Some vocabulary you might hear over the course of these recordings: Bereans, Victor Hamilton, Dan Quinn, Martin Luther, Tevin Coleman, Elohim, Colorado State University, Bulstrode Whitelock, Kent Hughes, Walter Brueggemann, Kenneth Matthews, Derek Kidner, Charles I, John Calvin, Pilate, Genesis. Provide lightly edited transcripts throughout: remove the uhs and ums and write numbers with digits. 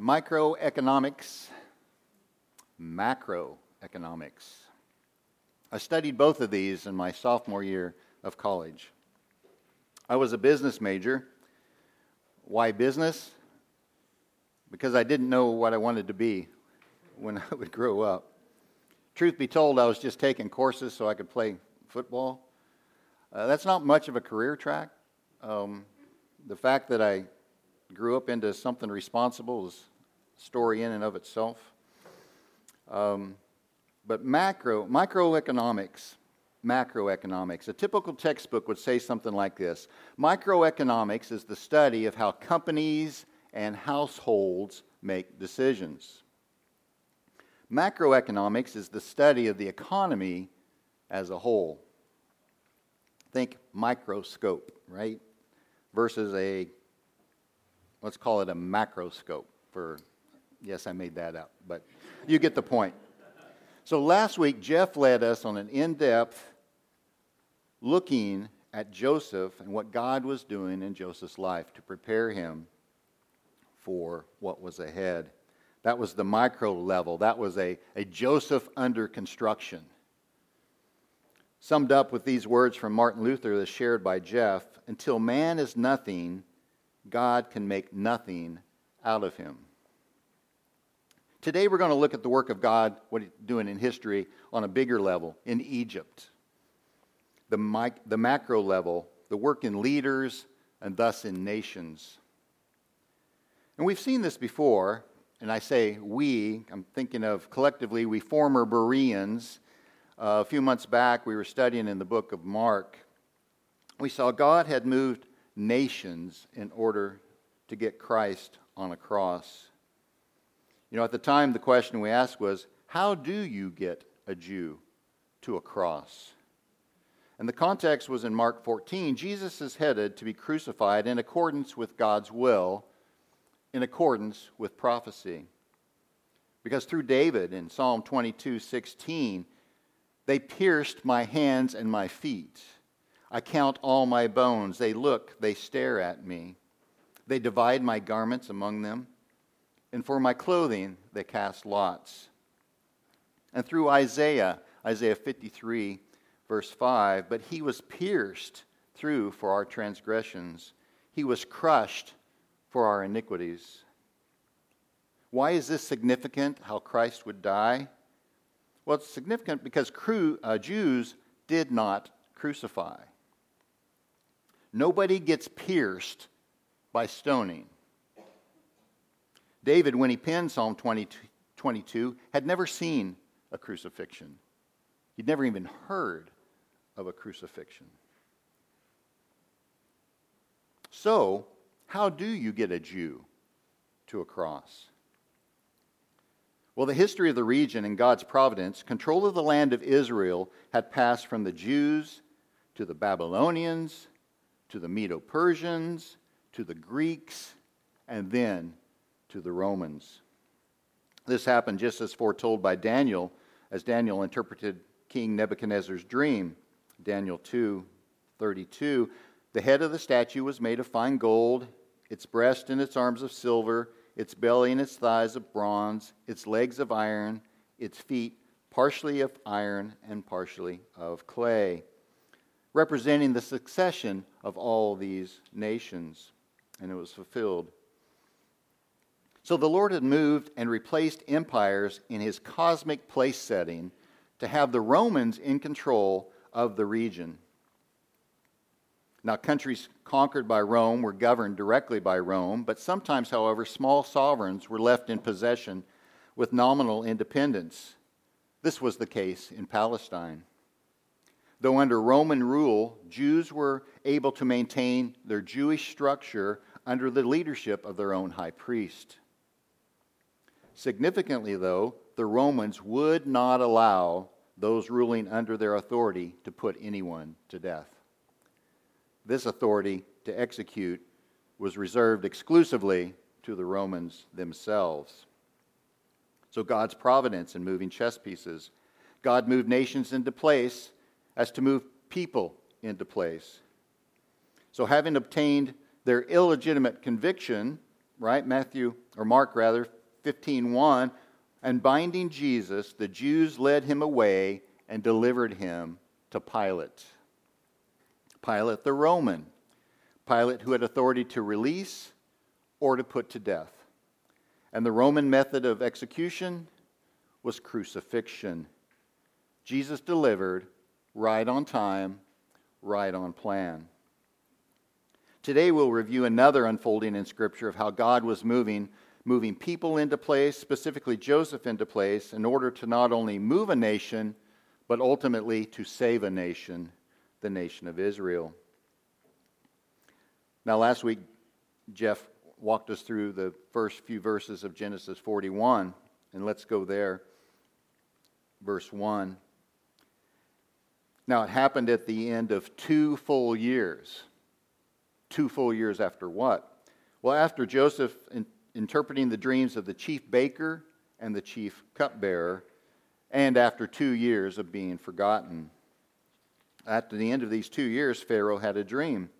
Microeconomics, macroeconomics. I studied both of these in my sophomore year of college. I was a business major. Why business? Because I didn't know what I wanted to be when I would grow up. Truth be told, I was just taking courses so I could play football. That's not much of a career track. The fact that I grew up into something responsible is a story in and of itself. But microeconomics, macroeconomics. A typical textbook would say something like this. Microeconomics is the study of how companies and households make decisions. Macroeconomics is the study of the economy as a whole. Think microscope, right? Versus a, let's call it a macroscope for, yes, I made that up, but you get the point. So last week, Jeff led us on an in-depth looking at Joseph and what God was doing in Joseph's life to prepare him for what was ahead. That was the micro level. That was a Joseph under construction. Summed up with these words from Martin Luther as shared by Jeff, until man is nothing, God can make nothing out of him. Today we're going to look at the work of God, what He's doing in history, on a bigger level, in Egypt. The macro level, the work in leaders, and thus in nations. And we've seen this before, and I say we, I'm thinking of collectively, we former Bereans. A few months back, we were studying in the book of Mark. We saw God had moved nations in order to get Christ on a cross. You know, at the time, the question we asked was, how do you get a Jew to a cross? And the context was in Mark 14. Jesus is headed to be crucified in accordance with God's will, in accordance with prophecy. Because through David in Psalm 22:16, they pierced my hands and my feet. I count all my bones. They look, they stare at me. They divide my garments among them. And for my clothing, they cast lots. And through Isaiah 53, verse 5, but he was pierced through for our transgressions. He was crushed for our iniquities. Why is this significant, how Christ would die? Well, it's significant because Jews did not crucify. Nobody gets pierced by stoning. David, when he penned Psalm 22, had never seen a crucifixion. He'd never even heard of a crucifixion. So, how do you get a Jew to a cross? Well, the history of the region and God's providence, control of the land of Israel had passed from the Jews to the Babylonians, to the Medo-Persians, to the Greeks, and then to the Romans. This happened just as foretold by Daniel, as Daniel interpreted King Nebuchadnezzar's dream. Daniel 2:32. The head of the statue was made of fine gold, its breast and its arms of silver, its belly and its thighs of bronze, its legs of iron, its feet partially of iron and partially of clay, representing the succession of all these nations. And it was fulfilled. So the Lord had moved and replaced empires in his cosmic place setting to have the Romans in control of the region. Now, countries conquered by Rome were governed directly by Rome, but sometimes, however, small sovereigns were left in possession with nominal independence. This was the case in Palestine. Though under Roman rule, Jews were able to maintain their Jewish structure under the leadership of their own high priest. Significantly, though, the Romans would not allow those ruling under their authority to put anyone to death. This authority to execute was reserved exclusively to the Romans themselves. So God's providence in moving chess pieces. God moved nations into place as to move people into place. So having obtained their illegitimate conviction right? Mark 15:1. And binding Jesus, the Jews led him away and delivered him to Pilate. Pilate the Roman. Pilate who had authority to release or to put to death. And the Roman method of execution was crucifixion. Jesus delivered right on time, right on plan. Today we'll review another unfolding in Scripture of how God was moving people into place, specifically Joseph into place, in order to not only move a nation, but ultimately to save a nation, the nation of Israel. Now last week, Jeff walked us through the first few verses of Genesis 41, and let's go there. Verse 1. Now it happened at the end of 2 full years. 2 full years after what? Well, after Joseph interpreting the dreams of the chief baker and the chief cupbearer, and after 2 years of being forgotten. At the end of these 2 years, Pharaoh had a dream.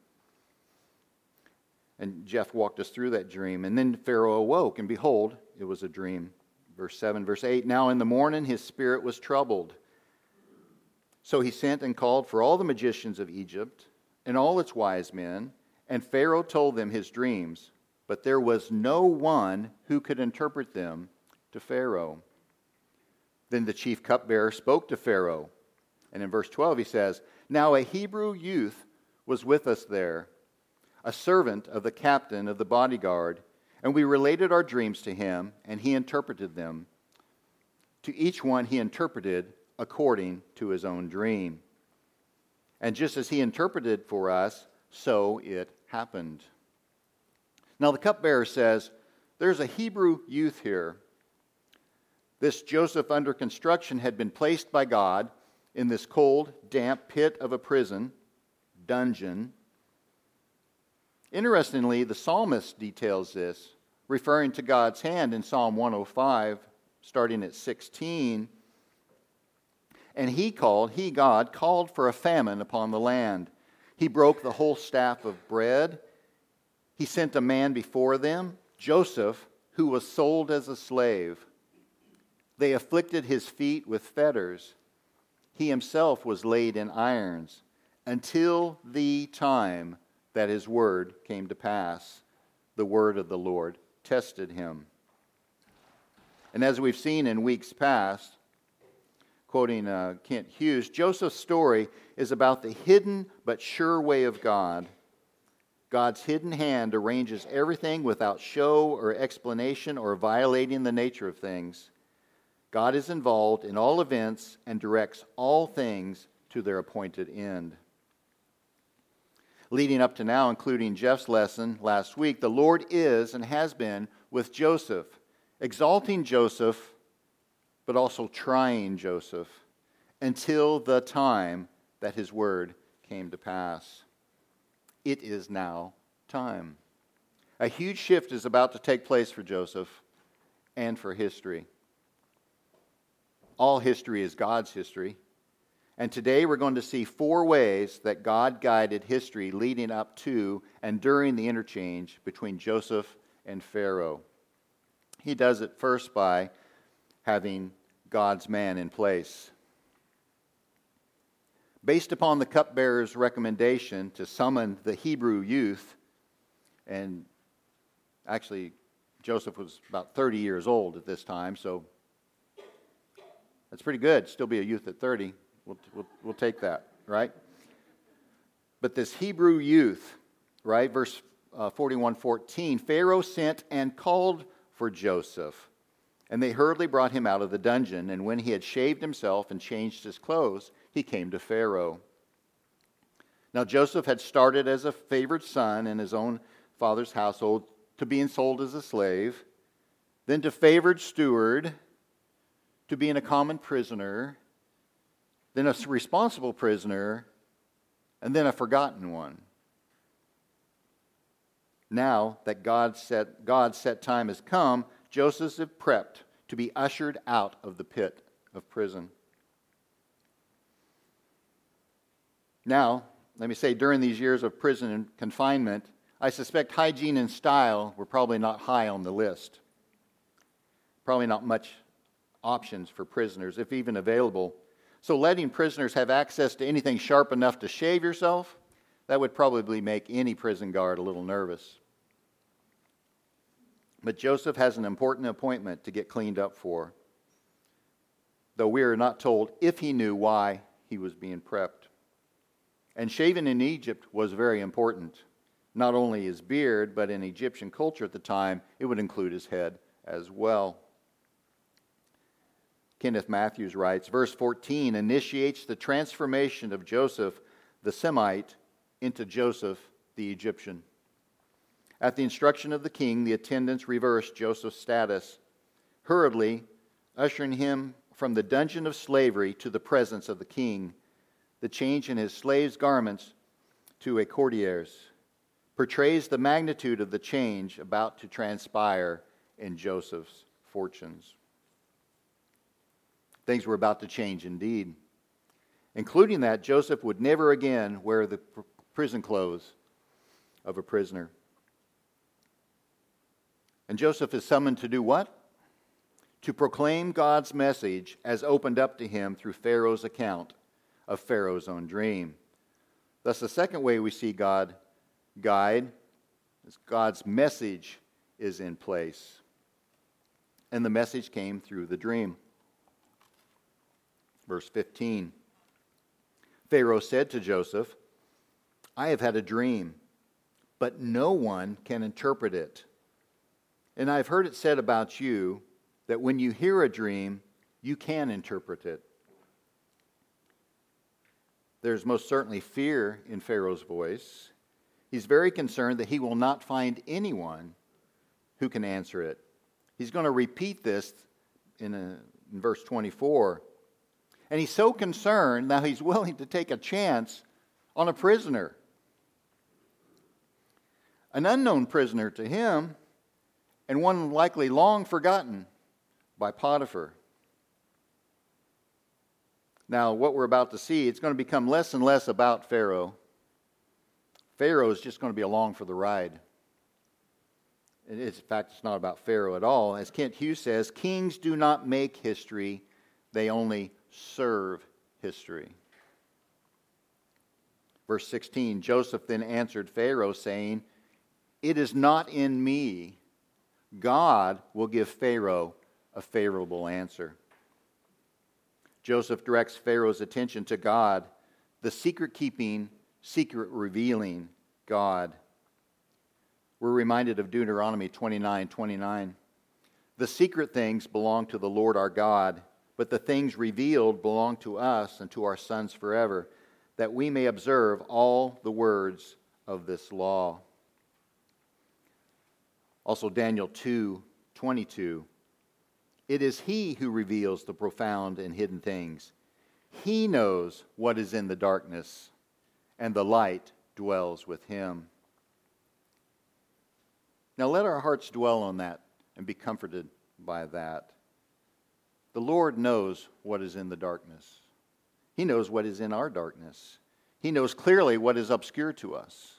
And Jeff walked us through that dream. And then Pharaoh awoke, and behold, it was a dream. Verse 7, verse 8, now in the morning his spirit was troubled. So he sent and called for all the magicians of Egypt and all its wise men, and Pharaoh told them his dreams, but there was no one who could interpret them to Pharaoh. Then the chief cupbearer spoke to Pharaoh. And in verse 12 he says, now a Hebrew youth was with us there, a servant of the captain of the bodyguard, and we related our dreams to him, and he interpreted them. To each one he interpreted according to his own dream. And just as he interpreted for us, so it happened. Now the cupbearer says, there's a Hebrew youth here. This Joseph under construction had been placed by God in this cold, damp pit of a prison, dungeon. Interestingly, the psalmist details this, referring to God's hand in Psalm 105, starting at 16. And God called for a famine upon the land. He broke the whole staff of bread. He sent a man before them, Joseph, who was sold as a slave. They afflicted his feet with fetters. He himself was laid in irons until the time that his word came to pass. The word of the Lord tested him. And as we've seen in weeks past, quoting Kent Hughes, Joseph's story is about the hidden but sure way of God. God's hidden hand arranges everything without show or explanation or violating the nature of things. God is involved in all events and directs all things to their appointed end. Leading up to now, including Jeff's lesson last week, the Lord is and has been with Joseph, exalting Joseph, but also trying Joseph until the time that his word came to pass. It is now time. A huge shift is about to take place for Joseph and for history. All history is God's history. And today we're going to see 4 ways that God guided history leading up to and during the interchange between Joseph and Pharaoh. He does it first by having God's man in place. Based upon the cupbearer's recommendation to summon the Hebrew youth, and actually Joseph was about 30 years old at this time, so that's pretty good. Still be a youth at 30. We'll take that, right? But this Hebrew youth, right? Verse 41:14, Pharaoh sent and called for Joseph, and they hurriedly brought him out of the dungeon. And when he had shaved himself and changed his clothes, he came to Pharaoh. Now Joseph had started as a favored son in his own father's household to being sold as a slave, then to favored steward, to being a common prisoner, then a responsible prisoner, and then a forgotten one. Now that God's set time has come, Joseph is prepped to be ushered out of the pit of prison. Now, let me say, during these years of prison and confinement, I suspect hygiene and style were probably not high on the list. Probably not much options for prisoners, if even available. So letting prisoners have access to anything sharp enough to shave yourself, that would probably make any prison guard a little nervous. But Joseph has an important appointment to get cleaned up for, though we are not told if he knew why he was being prepped. And shaving in Egypt was very important. Not only his beard, but in Egyptian culture at the time, it would include his head as well. Kenneth Matthews writes, verse 14 initiates the transformation of Joseph the Semite into Joseph the Egyptian. At the instruction of the king, the attendants reversed Joseph's status, hurriedly ushering him from the dungeon of slavery to the presence of the king, the change in his slave's garments to a courtier's portrays the magnitude of the change about to transpire in Joseph's fortunes. Things were about to change indeed, including that Joseph would never again wear the prison clothes of a prisoner. And Joseph is summoned to do what? To proclaim God's message as opened up to him through Pharaoh's account of Pharaoh's own dream. Thus, the second way we see God guide is God's message is in place. And the message came through the dream. Verse 15. Pharaoh said to Joseph, I have had a dream, but no one can interpret it. And I've heard it said about you that when you hear a dream, you can interpret it. There's most certainly fear in Pharaoh's voice. He's very concerned that he will not find anyone who can answer it. He's going to repeat this in verse 24. And he's so concerned that he's willing to take a chance on a prisoner. An unknown prisoner to him, and one likely long forgotten by Potiphar. Now, what we're about to see, it's going to become less and less about Pharaoh. Pharaoh is just going to be along for the ride. In fact, it's not about Pharaoh at all. As Kent Hughes says, kings do not make history, they only serve history. Verse 16, Joseph then answered Pharaoh, saying, it is not in me. God will give Pharaoh a favorable answer. Joseph directs Pharaoh's attention to God, the secret-keeping, secret-revealing God. We're reminded of Deuteronomy 29:29. The secret things belong to the Lord our God, but the things revealed belong to us and to our sons forever, that we may observe all the words of this law. Also Daniel 2:22. It is he who reveals the profound and hidden things. He knows what is in the darkness, and the light dwells with him. Now let our hearts dwell on that and be comforted by that. The Lord knows what is in the darkness. He knows what is in our darkness. He knows clearly what is obscure to us.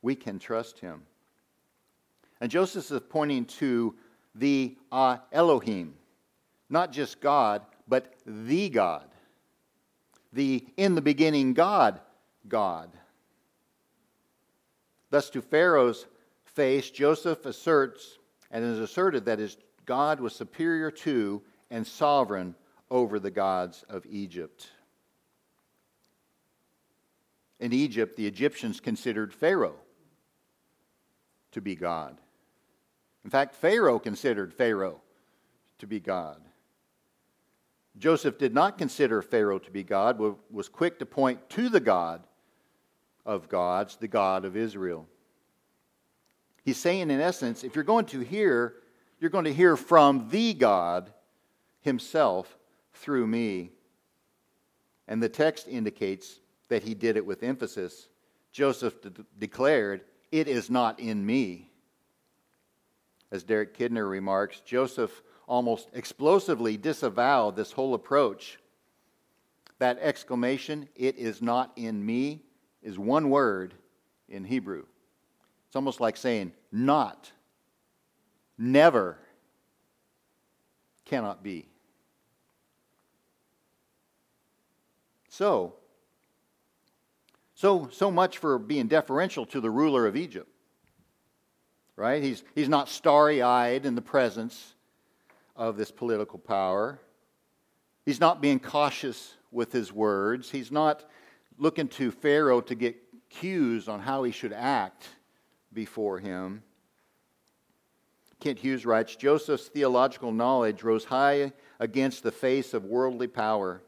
We can trust him. And Joseph is pointing to the Elohim, not just God, but the God, the in the beginning God, God. Thus to Pharaoh's face, Joseph asserts and is asserted that his God was superior to and sovereign over the gods of Egypt. In Egypt, the Egyptians considered Pharaoh to be God. In fact, Pharaoh considered Pharaoh to be God. Joseph did not consider Pharaoh to be God, but was quick to point to the God of gods, the God of Israel. He's saying, in essence, if you're going to hear from the God himself through me. And the text indicates that he did it with emphasis. Joseph declared, it is not in me. As Derek Kidner remarks, Joseph almost explosively disavowed this whole approach. That exclamation, it is not in me, is one word in Hebrew, It's almost like saying not, never, cannot be. So much for being deferential to the ruler of Egypt, right? He's not starry-eyed in the presence of this political power. He's not being cautious with his words. He's not looking to Pharaoh to get cues on how he should act before him. Kent Hughes writes, Joseph's theological knowledge rose high against the face of worldly power.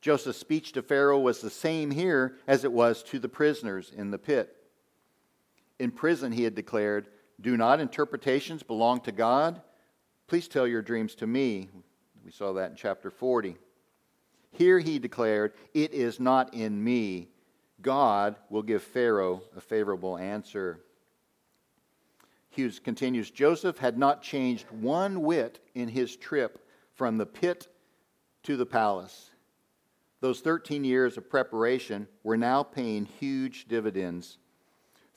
Joseph's speech to Pharaoh was the same here as it was to the prisoners in the pit. In prison, he had declared, "Do not interpretations belong to God? Please tell your dreams to me." We saw that in chapter 40. Here he declared, "It is not in me. God will give Pharaoh a favorable answer." Hughes continues, Joseph had not changed one whit in his trip from the pit to the palace. Those 13 years of preparation were now paying huge dividends.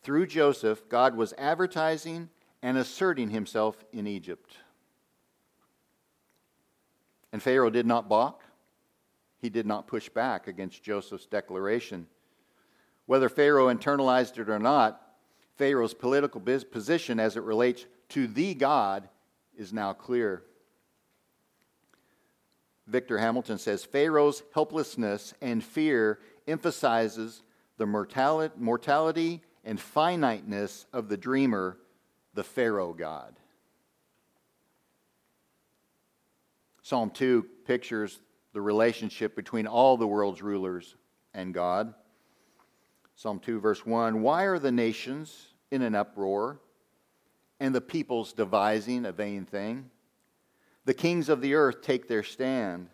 Through Joseph, God was advertising and asserting himself in Egypt. And Pharaoh did not balk. He did not push back against Joseph's declaration. Whether Pharaoh internalized it or not, Pharaoh's political position as it relates to the God is now clear. Victor Hamilton says, Pharaoh's helplessness and fear emphasizes the mortality and finiteness of the dreamer, the Pharaoh God. Psalm 2 pictures the relationship between all the world's rulers and God. Psalm 2, verse 1, why are the nations in an uproar and the peoples devising a vain thing? The kings of the earth take their stand,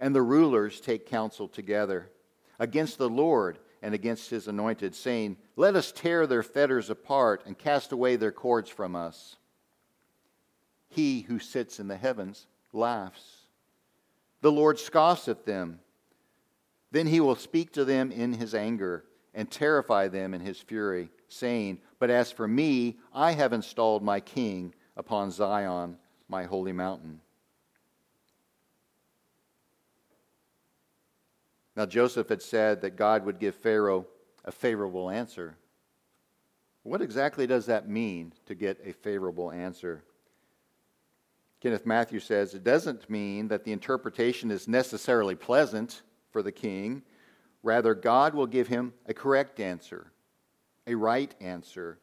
and the rulers take counsel together against the Lord and against his anointed, saying, let us tear their fetters apart and cast away their cords from us. He who sits in the heavens laughs. The Lord scoffs at them. Then he will speak to them in his anger and terrify them in his fury, saying, but as for me, I have installed my king upon Zion, my holy mountain. Now Joseph had said that God would give Pharaoh a favorable answer. What exactly does that mean, to get a favorable answer? Kenneth Matthews says, it doesn't mean that the interpretation is necessarily pleasant for the king. Rather, God will give him a correct answer, a right answer,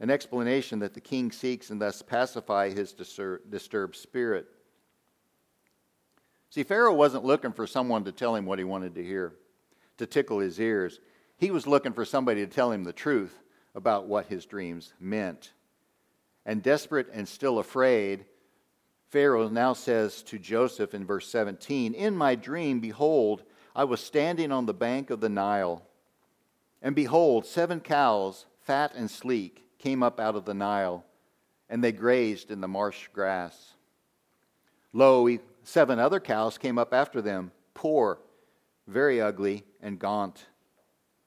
an explanation that the king seeks, and thus pacify his disturbed spirit. See, Pharaoh wasn't looking for someone to tell him what he wanted to hear, to tickle his ears. He was looking for somebody to tell him the truth about what his dreams meant. And desperate and still afraid, Pharaoh now says to Joseph in verse 17, in my dream, behold, I was standing on the bank of the Nile, and behold, 7 cows, fat and sleek, came up out of the Nile, and they grazed in the marsh grass. Lo, 7 other cows came up after them, poor, very ugly, and gaunt,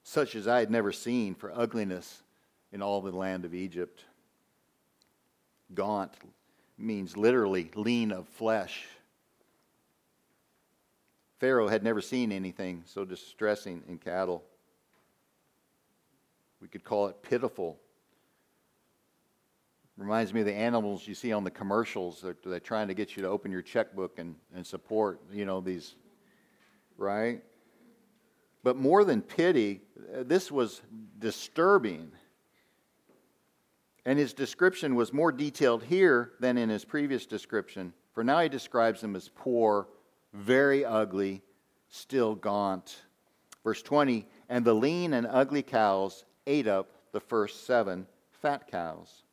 such as I had never seen for ugliness in all the land of Egypt. Gaunt means literally lean of flesh. Pharaoh had never seen anything so distressing in cattle. We could call it pitiful. Reminds me of the animals you see on the commercials. They're trying to get you to open your checkbook and support, these, right? But more than pity, this was disturbing. And his description was more detailed here than in his previous description. For now he describes them as poor, very ugly, still gaunt. Verse 20, and the lean and ugly cows ate up the first 7 fat cows.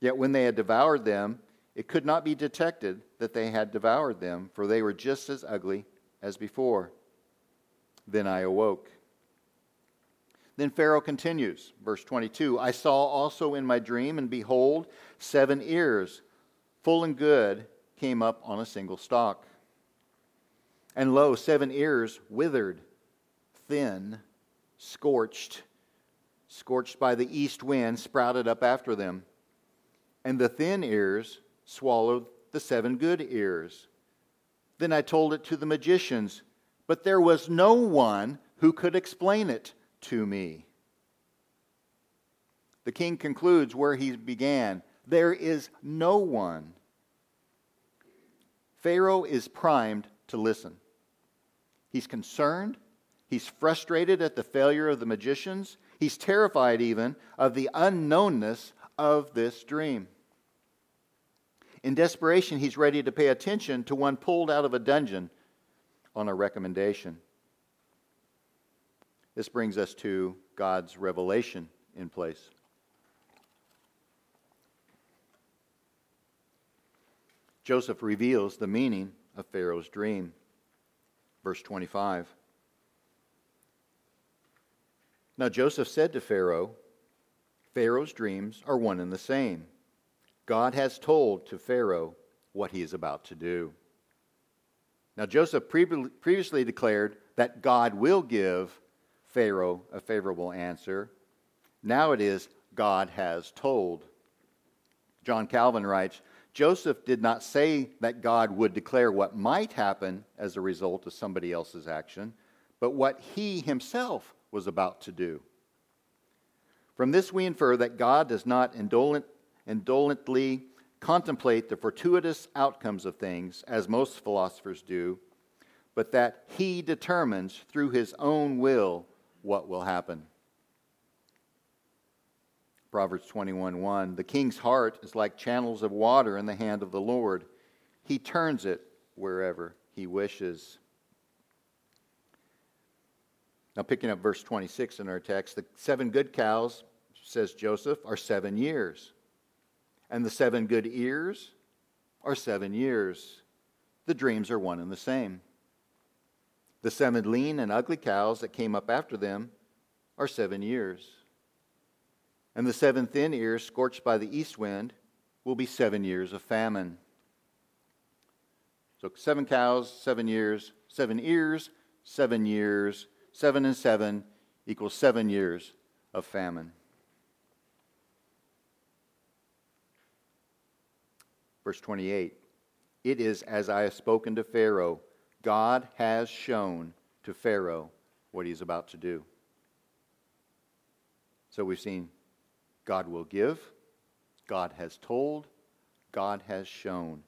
Yet when they had devoured them, it could not be detected that they had devoured them, for they were just as ugly as before. Then I awoke. Then Pharaoh continues, verse 22, I saw also in my dream, and behold, 7 ears, full and good, came up on a single stalk. And lo, 7 ears, withered, thin, scorched, scorched by the east wind, sprouted up after them. And the thin ears swallowed the seven good ears. Then I told it to the magicians, but there was no one who could explain it to me. The king concludes where he began. There is no one. Pharaoh is primed to listen. He's concerned. He's frustrated at the failure of the magicians. He's terrified even of the unknownness of this dream. In desperation, he's ready to pay attention to one pulled out of a dungeon on a recommendation. This brings us to God's revelation in place. Joseph reveals the meaning of Pharaoh's dream. Verse 25. Now Joseph said to Pharaoh, Pharaoh's dreams are one and the same. God has told to Pharaoh what he is about to do. Now Joseph previously declared that God will give Pharaoh a favorable answer. Now it is God has told. John Calvin writes, Joseph did not say that God would declare what might happen as a result of somebody else's action, but what he himself was about to do. From this we infer that God does not indolently contemplate the fortuitous outcomes of things, as most philosophers do, but that he determines through his own will what will happen. Proverbs 21:1, the king's heart is like channels of water in the hand of the Lord. He turns it wherever he wishes. Now picking up verse 26 in our text, the seven good cows, says Joseph, are 7 years. And the seven good ears are 7 years. The dreams are one and the same. The seven lean and ugly cows that came up after them are 7 years. And the seven thin ears scorched by the east wind will be 7 years of famine. So 7 cows, 7 years, 7 ears, 7 years, 7 and 7 equals 7 years of famine. Verse 28, it is as I have spoken to Pharaoh. God has shown to Pharaoh what he's about to do. So we've seen God will give, God has told, God has shown.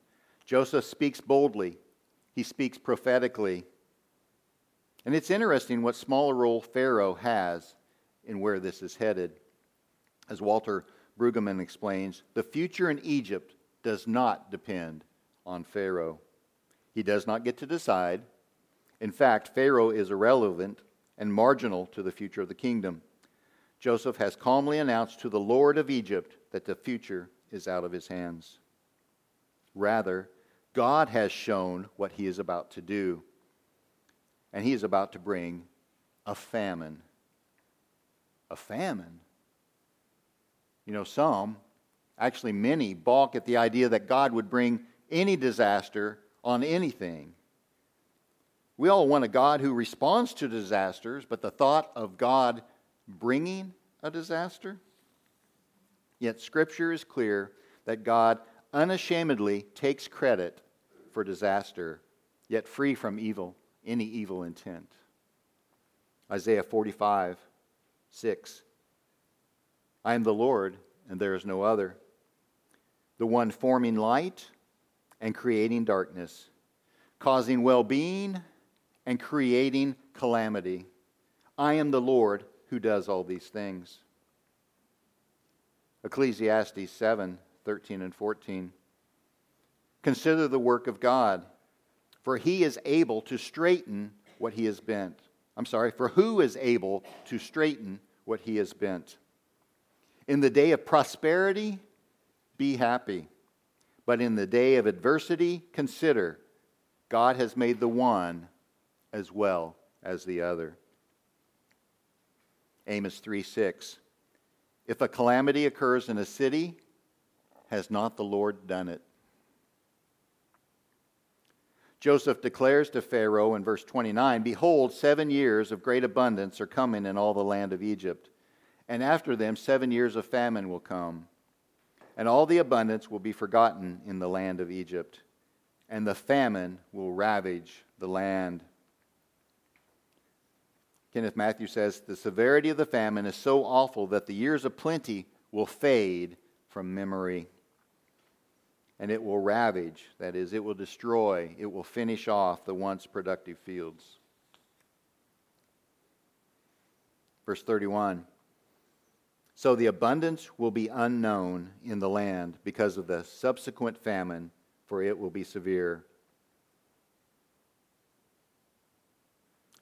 Joseph speaks boldly. He speaks prophetically. And it's interesting what small a role Pharaoh has in where this is headed. As Walter Brueggemann explains, the future in Egypt does not depend on Pharaoh. He does not get to decide. In fact, Pharaoh is irrelevant and marginal to the future of the kingdom. Joseph has calmly announced to the Lord of Egypt that the future is out of his hands. Rather, God has shown what he is about to do, and he is about to bring a famine. A famine? You know, some, actually many, balk at the idea that God would bring any disaster on anything. We all want a God who responds to disasters, but the thought of God bringing a disaster? Yet Scripture is clear that God unashamedly takes credit for disaster, yet free from evil, any evil intent. Isaiah 45:6. I am the Lord, and there is no other, the one forming light and creating darkness, causing well-being and creating calamity. I am the Lord, who does all these things. Ecclesiastes 7:13 and 14. Consider the work of God, for he is able to straighten what he has bent. For who is able to straighten what he has bent? In the day of prosperity, be happy. But in the day of adversity, consider, God has made the one as well as the other. Amos 3:6, if a calamity occurs in a city, has not the Lord done it? Joseph declares to Pharaoh in verse 29, behold, 7 years of great abundance are coming in all the land of Egypt, and after them 7 years of famine will come, and all the abundance will be forgotten in the land of Egypt, and the famine will ravage the land. Kenneth Matthews says, the severity of the famine is so awful that the years of plenty will fade from memory, and it will ravage, that is, it will destroy, it will finish off the once productive fields. Verse 31, so the abundance will be unknown in the land because of the subsequent famine, for it will be severe.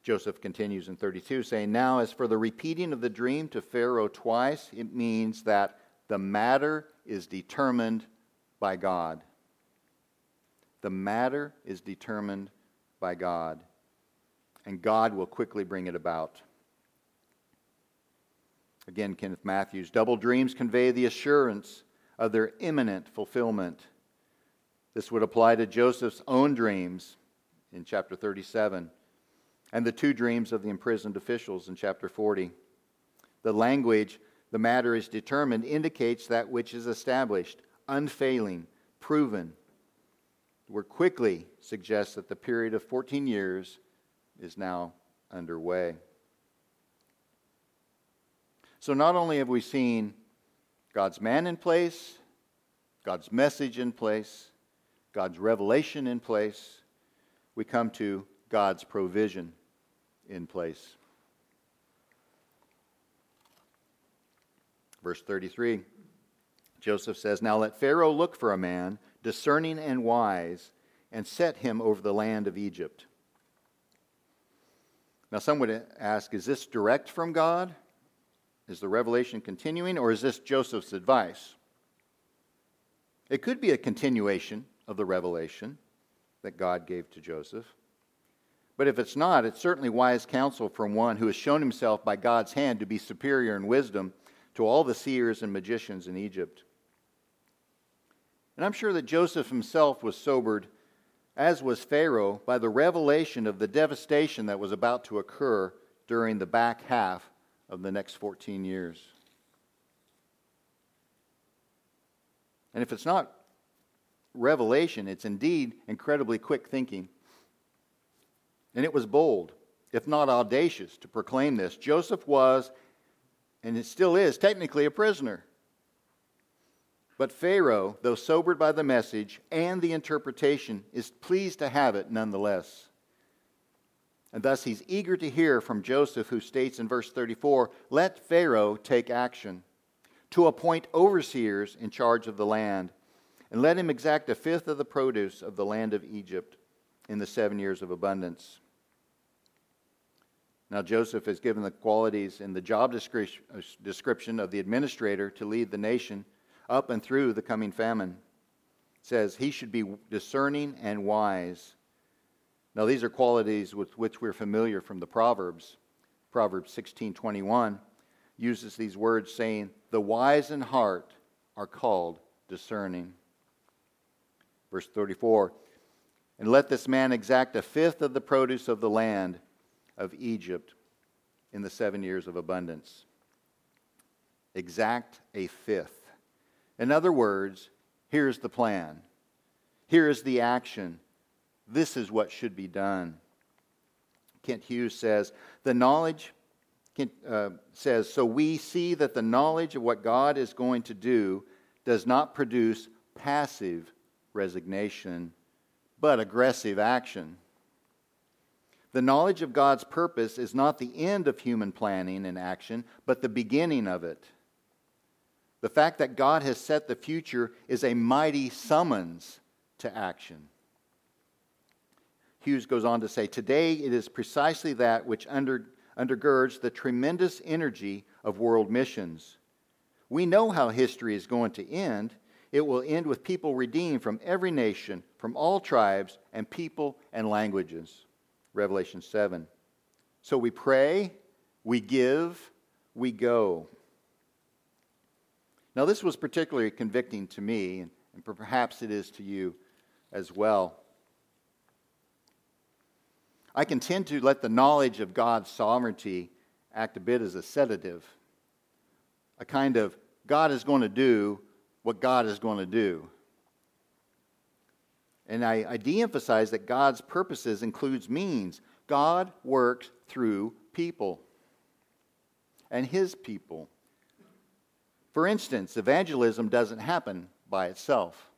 Joseph continues in 32, saying, now as for the repeating of the dream to Pharaoh twice, it means that the matter is determined by God. The matter is determined by God, and God will quickly bring it about. Again, Kenneth Matthews, double dreams convey the assurance of their imminent fulfillment. This would apply to Joseph's own dreams in chapter 37 and the two dreams of the imprisoned officials in chapter 40. The language, the matter is determined, indicates that which is established, unfailing, proven. The word quickly suggests that the period of 14 years is now underway. So not only have we seen God's man in place, God's message in place, God's revelation in place, we come to God's provision in place. Verse 33, Joseph says, now let Pharaoh look for a man discerning and wise, and set him over the land of Egypt. Now some would ask, is this direct from God? Is the revelation continuing, or is this Joseph's advice? It could be a continuation of the revelation that God gave to Joseph. But if it's not, it's certainly wise counsel from one who has shown himself by God's hand to be superior in wisdom to all the seers and magicians in Egypt. And I'm sure that Joseph himself was sobered, as was Pharaoh, by the revelation of the devastation that was about to occur during the back half of the next 14 years. And if it's not revelation, it's indeed incredibly quick thinking. And it was bold, if not audacious, to proclaim this. Joseph was, and it still is, technically a prisoner. But Pharaoh, though sobered by the message and the interpretation, is pleased to have it nonetheless. And thus he's eager to hear from Joseph, who states in verse 34, let Pharaoh take action to appoint overseers in charge of the land, and let him exact a fifth of the produce of the land of Egypt in the 7 years of abundance. Now Joseph is given the qualities in the job description of the administrator to lead the nation up and through the coming famine. It says he should be discerning and wise. Now these are qualities with which we're familiar from the Proverbs. Proverbs 16:21 uses these words, saying, the wise in heart are called discerning. Verse 34, and let this man exact a fifth of the produce of the land of Egypt in the 7 years of abundance. Exact a fifth. In other words, here's the plan. Here is the action. This is what should be done. Kent Hughes says, so we see that the knowledge of what God is going to do does not produce passive resignation, but aggressive action. The knowledge of God's purpose is not the end of human planning and action, but the beginning of it. The fact that God has set the future is a mighty summons to action. Hughes goes on to say, today it is precisely that which undergirds the tremendous energy of world missions. We know how history is going to end. It will end with people redeemed from every nation, from all tribes and people and languages. Revelation 7. So we pray, we give, we go. Now this was particularly convicting to me, and perhaps it is to you as well. I can tend to let the knowledge of God's sovereignty act a bit as a sedative, a kind of God is going to do what God is going to do. And I de-emphasize that God's purposes includes means. God works through people and his people. For instance, evangelism doesn't happen by itself.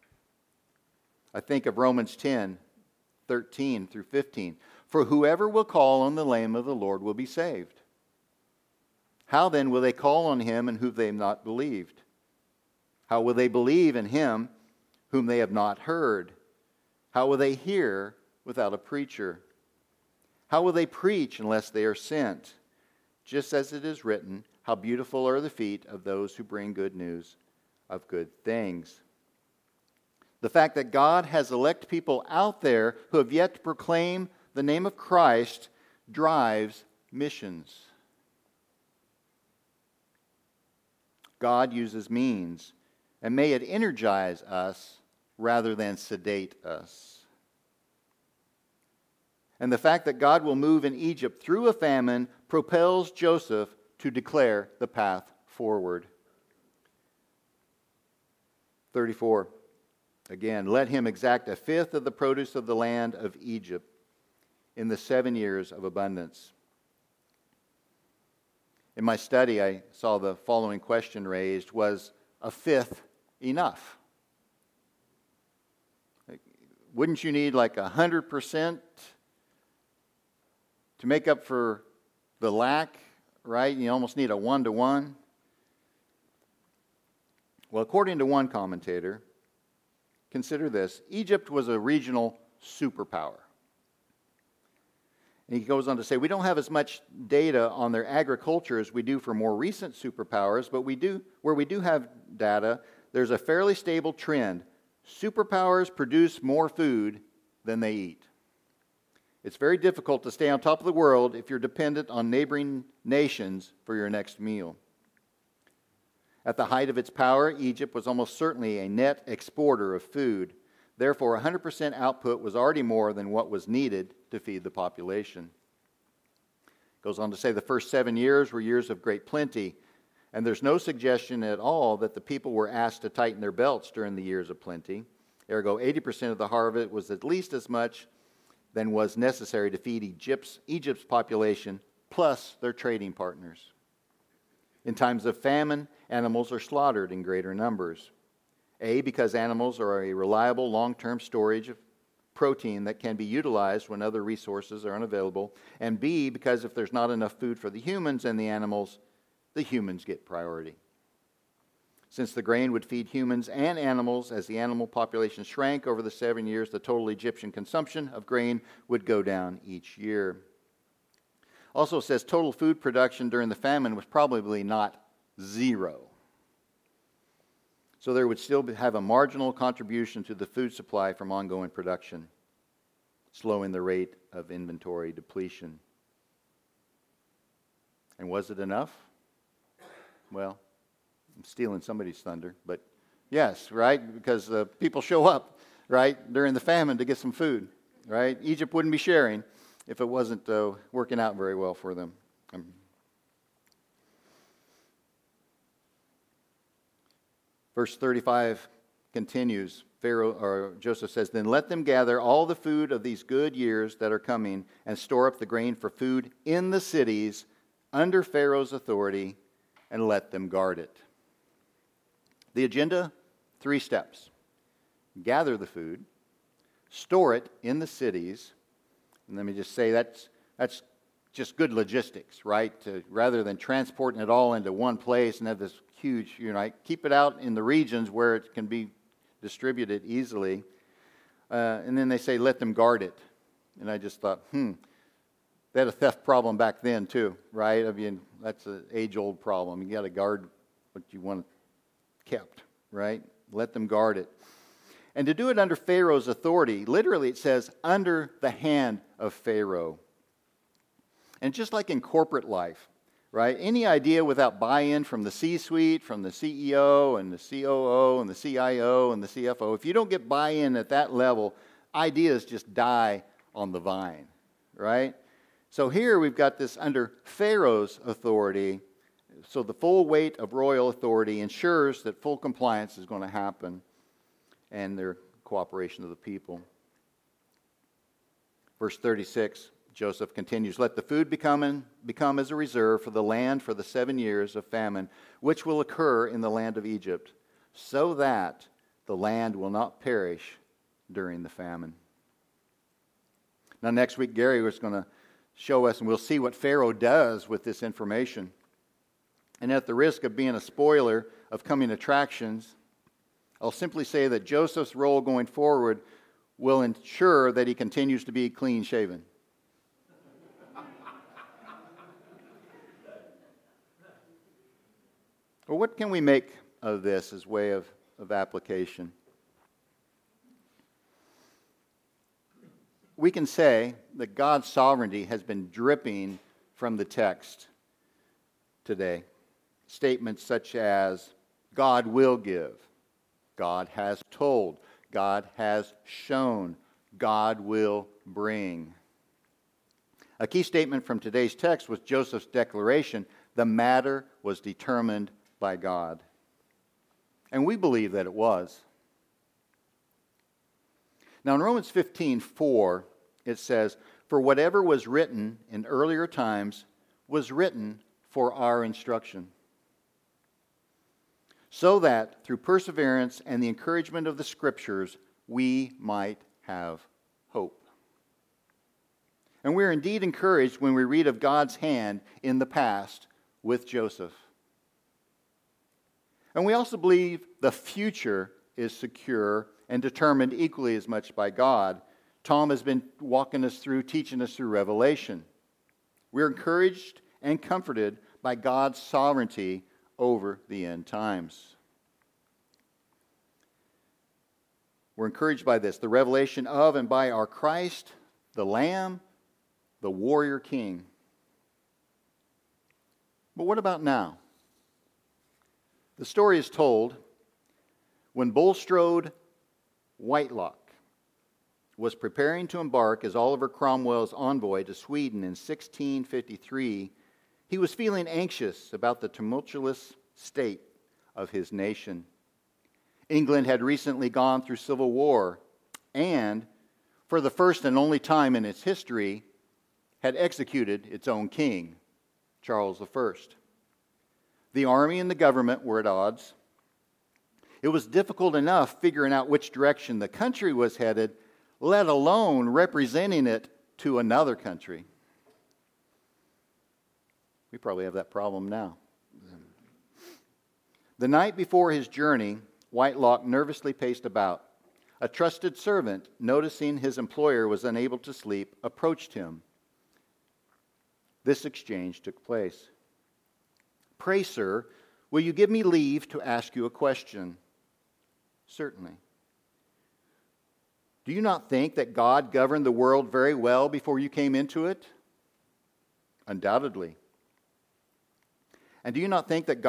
I think of Romans 10:13 through 15. For whoever will call on the name of the Lord will be saved. How then will they call on him in whom they have not believed? How will they believe in him whom they have not heard? How will they hear without a preacher? How will they preach unless they are sent? Just as it is written, how beautiful are the feet of those who bring good news of good things. The fact that God has elect people out there who have yet to proclaim the name of Christ drives missions. God uses means, and may it energize us rather than sedate us. And the fact that God will move in Egypt through a famine propels Joseph to declare the path forward. 34. Again, let him exact a fifth of the produce of the land of Egypt in the 7 years of abundance. In my study, I saw the following question raised: was a fifth enough? Wouldn't you need like 100% to make up for the lack, right? You almost need a 1-to-1. Well, according to one commentator, consider this: Egypt was a regional superpower. And he goes on to say, we don't have as much data on their agriculture as we do for more recent superpowers, but where we do have data, there's a fairly stable trend. Superpowers produce more food than they eat. It's very difficult to stay on top of the world if you're dependent on neighboring nations for your next meal. At the height of its power, Egypt was almost certainly a net exporter of food. Therefore, 100% output was already more than what was needed to feed the population. It goes on to say the first 7 years were years of great plenty, and there's no suggestion at all that the people were asked to tighten their belts during the years of plenty. Ergo, 80% of the harvest was at least as much than was necessary to feed Egypt's population, plus their trading partners. In times of famine, animals are slaughtered in greater numbers. A, because animals are a reliable long-term storage of protein that can be utilized when other resources are unavailable. And B, because if there's not enough food for the humans and the humans get priority. Since the grain would feed humans and animals, as the animal population shrank over the 7 years, the total Egyptian consumption of grain would go down each year. Also says total food production during the famine was probably not zero. So there would still have a marginal contribution to the food supply from ongoing production, slowing the rate of inventory depletion. And was it enough? Well, I'm stealing somebody's thunder, but yes, right? Because people show up, right, during the famine to get some food, right? Egypt wouldn't be sharing if it wasn't working out very well for them. Verse 35 continues, Joseph says, then let them gather all the food of these good years that are coming and store up the grain for food in the cities under Pharaoh's authority, and let them guard it. The agenda, 3 steps. Gather the food, store it in the cities, and let me just say that's just good logistics, right? Rather than transporting it all into one place and have this huge, keep it out in the regions where it can be distributed easily. And then they say, let them guard it. And I just thought, they had a theft problem back then too, right? I mean, that's an age-old problem. You got to guard what you want kept, right? Let them guard it. And to do it under Pharaoh's authority, literally it says, under the hand of Pharaoh. And just like in corporate life, right? Any idea without buy-in from the C-suite, from the CEO and the COO and the CIO and the CFO, if you don't get buy-in at that level, ideas just die on the vine, right? So here we've got this under Pharaoh's authority, So the full weight of royal authority ensures that full compliance is going to happen and their cooperation of the people. Verse 36, Joseph continues, "Let the food become as a reserve for the land for the 7 years of famine, which will occur in the land of Egypt, so that the land will not perish during the famine." Now next week, Gary was going to show us, and we'll see what Pharaoh does with this information. And at the risk of being a spoiler of coming attractions, I'll simply say that Joseph's role going forward will ensure that he continues to be clean-shaven. Well, what can we make of this as way of application? We can say that God's sovereignty has been dripping from the text today. Statements such as, God will give, God has told, God has shown, God will bring. A key statement from today's text was Joseph's declaration, the matter was determined by God. And we believe that it was. Now, in Romans 15:4, it says, "For whatever was written in earlier times was written for our instruction, so that through perseverance and the encouragement of the Scriptures, we might have hope." And we are indeed encouraged when we read of God's hand in the past with Joseph. And we also believe the future is secure and determined equally as much by God. Tom has been walking us through, teaching us through Revelation. We're encouraged and comforted by God's sovereignty over the end times. We're encouraged by this, the revelation of and by our Christ, the Lamb, the warrior king. But what about now? The story is told when Bulstrode Whitelock was preparing to embark as Oliver Cromwell's envoy to Sweden in 1653. He was feeling anxious about the tumultuous state of his nation. England had recently gone through civil war and, for the first and only time in its history, had executed its own king, Charles I. The army and the government were at odds. It was difficult enough figuring out which direction the country was headed, let alone representing it to another country. We probably have that problem now. The night before his journey, Whitelock nervously paced about. A trusted servant, noticing his employer was unable to sleep, approached him. This exchange took place. "Pray, sir, will you give me leave to ask you a question?" "Certainly." "Do you not think that God governed the world very well before you came into it?" "Undoubtedly." "And do you not think that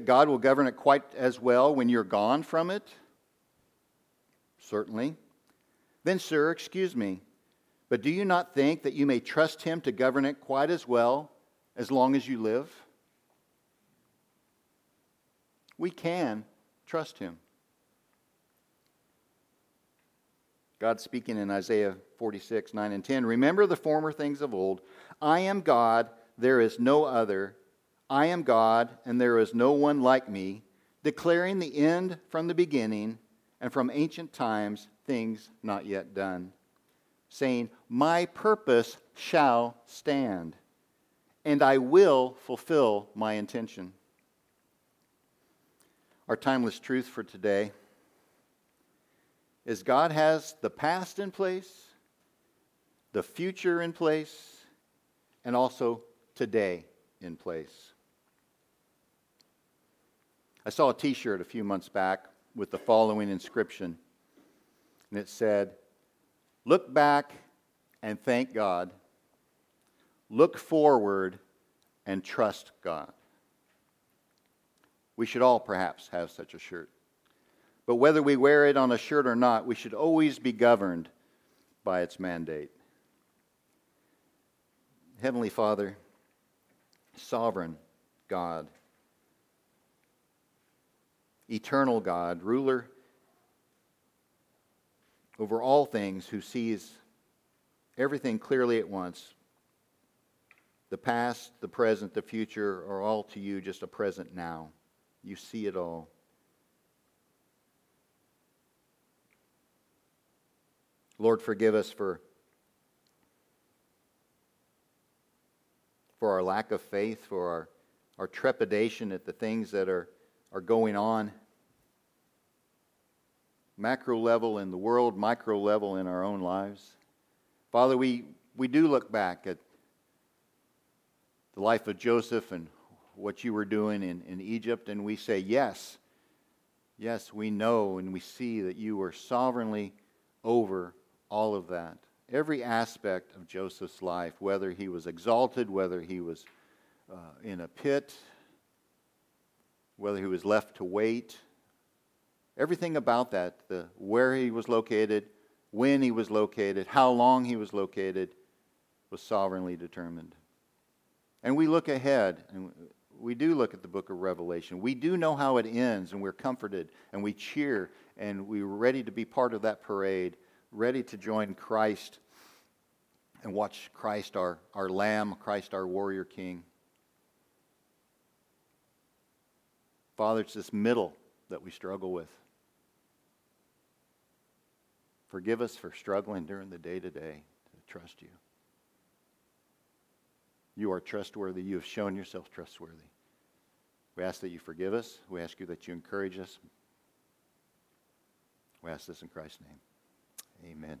God will govern it quite as well when you're gone from it?" "Certainly." "Then, sir, excuse me, but do you not think that you may trust him to govern it quite as well as long as you live?" We can trust him. God speaking in Isaiah 46:9 and 10, "Remember the former things of old. I am God, there is no other. I am God, and there is no one like me, declaring the end from the beginning, and from ancient times things not yet done, saying, my purpose shall stand, and I will fulfill my intention." Our timeless truth for today is God has the past in place, the future in place, and also today in place. I saw a t-shirt a few months back with the following inscription, and it said, "Look back and thank God. Look forward and trust God." We should all perhaps have such a shirt. But whether we wear it on a shirt or not, we should always be governed by its mandate. Heavenly Father, sovereign God, eternal God, ruler over all things, who sees everything clearly at once. The past, the present, the future are all to you just a present now. You see it all. Lord, forgive us for our lack of faith, for our trepidation at the things that are going on. Macro level in the world, micro level in our own lives. Father, we do look back at the life of Joseph and what you were doing in Egypt, and we say, yes, we know and we see that you were sovereignly over all of that. Every aspect of Joseph's life, whether he was exalted, whether he was in a pit, whether he was left to wait, everything about that, where he was located, when he was located, how long he was located, was sovereignly determined. And we look ahead, and we do look at the book of Revelation. We do know how it ends, and we're comforted, and we cheer, and we're ready to be part of that parade, ready to join Christ and watch Christ, our Lamb, Christ, our Warrior King. Father, it's this middle that we struggle with. Forgive us for struggling during the day-to-day to trust you. You are trustworthy. You have shown yourself trustworthy. We ask that you forgive us. We ask you that you encourage us. We ask this in Christ's name. Amen.